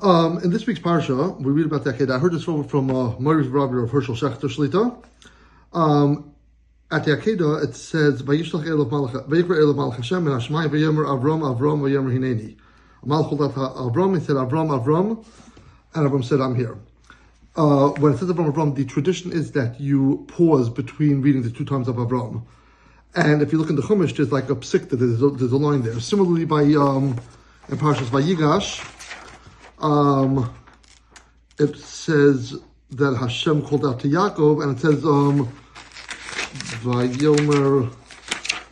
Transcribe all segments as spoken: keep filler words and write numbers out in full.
Um, in this week's parsha, we read about the Akeda. I heard this from, from uh, Marius Rabbi of Hershel Shechter Shlita. Um, at the Akeda, it says, "Vayishlach Elav Malach, Vayikra Elav Malach Hashem and Shemayim Vayomer Avram Avram Vayomer Hineni." Malach called out Avram. He said, "Avram Avram," and Avram said, "I'm here." Uh, when it says Avram Avram, the tradition is that you pause between reading the two times of Avram. And if you look in the Chumish, there's like a psikta. There's a, there's a line there. Similarly, by um, in Parshas Vayigash. Um, it says that Hashem called out to Yaakov, and it says, um, Vayomer,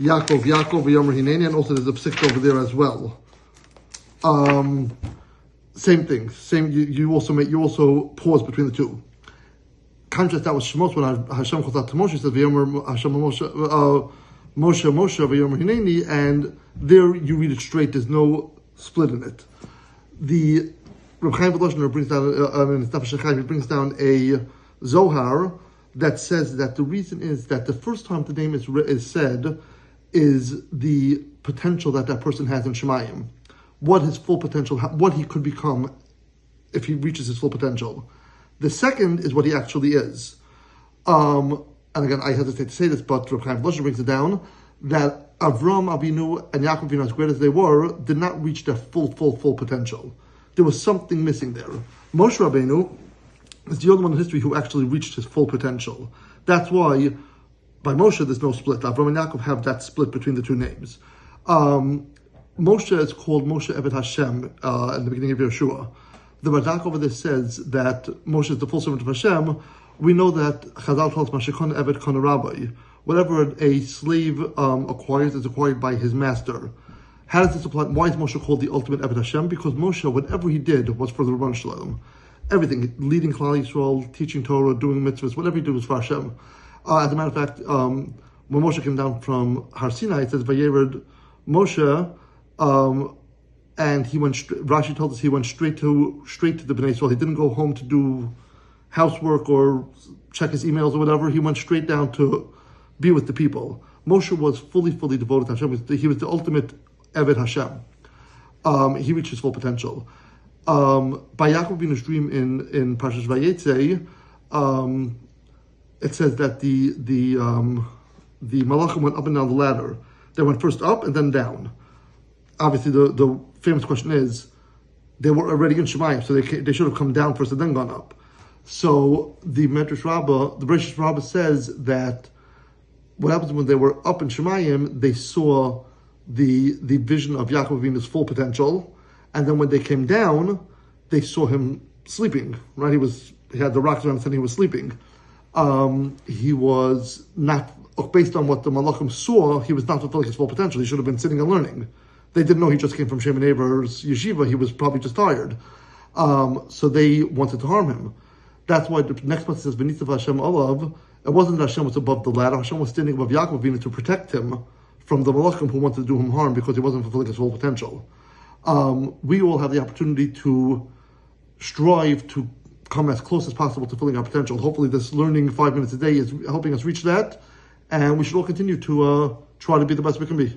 Yaakov, Yaakov, Vayomer Hineni, and also there's a psikta over there as well. Um, same thing, same, you, you also make, you also pause between the two. Contrast that with Shemos, when Hashem called out to Moshe, he says, Vayomer, Hashem, Moshe, uh, Moshe, Moshe, Vayomer Hineni, and there you read it straight, there's no split in it. The Reb Chaim Volozhiner brings down, uh, I mean, he brings down a Zohar that says that the reason is that the first time the name is, is said is the potential that that person has in Shemayim, what his full potential, what he could become if he reaches his full potential. The second is what he actually is. Um, and again, I hesitate to say this, but Reb Chaim Volozhiner brings it down that Avram Avinu and Yaakov Avinu, as great as they were, did not reach their full, full, full potential. There was something missing there. Moshe Rabbeinu is the only one in history who actually reached his full potential. That's why, by Moshe, there's no split. Avram and Yaakov have that split between the two names. Um, Moshe is called Moshe Ebed Hashem uh, in the beginning of Yeshua. The Barzak over there says that Moshe is the full servant of Hashem. We know that Chazal tells Mashikon Eved Kana Rabbi. Whatever a slave um, acquires is acquired by his master. How does this apply? Why is Moshe called the ultimate Eved Hashem? Because Moshe, whatever he did, was for the Ribono Shel Olam. Everything, leading Klal Yisrael, teaching Torah, doing mitzvahs, whatever he did was for Hashem. Uh, as a matter of fact, um, when Moshe came down from Har Sinai, it says, Vayered Moshe, um, and he went, Rashi tells us he went straight to straight to the Bnei Yisrael. He didn't go home to do housework or check his emails or whatever. He went straight down to be with the people. Moshe was fully, fully devoted to Hashem. He was the ultimate Eved Hashem. Um, he reached his full potential. Um, by Yaakov Avinu's dream in in Parshas Vayetze, um, it says that the the um, the Malachim went up and down the ladder. They went first up and then down. Obviously, the, the famous question is, they were already in Shemayim, so they came, they should have come down first and then gone up. So the Midrash Rabbah, the British Rabba says that what happens when they were up in Shemayim, they saw the the vision of Yaakov Avinu's full potential, and then when they came down, they saw him sleeping. Right, he was he had the rocks around him and he was sleeping. Um, he was not based on what the Malachim saw. He was not fulfilling his full potential. He should have been sitting and learning. They didn't know he just came from Shem and Aver's yeshiva. He was probably just tired, um, so they wanted to harm him. That's why the next passage says, "Benitzav Hashem Olav." It wasn't that Hashem was above the ladder. Hashem was standing above Yaakov Avinu to protect him from the Malachim who wanted to do him harm because he wasn't fulfilling his full potential. Um, we all have the opportunity to strive to come as close as possible to fulfilling our potential. Hopefully this learning five minutes a day is helping us reach that, and we should all continue to uh, try to be the best we can be.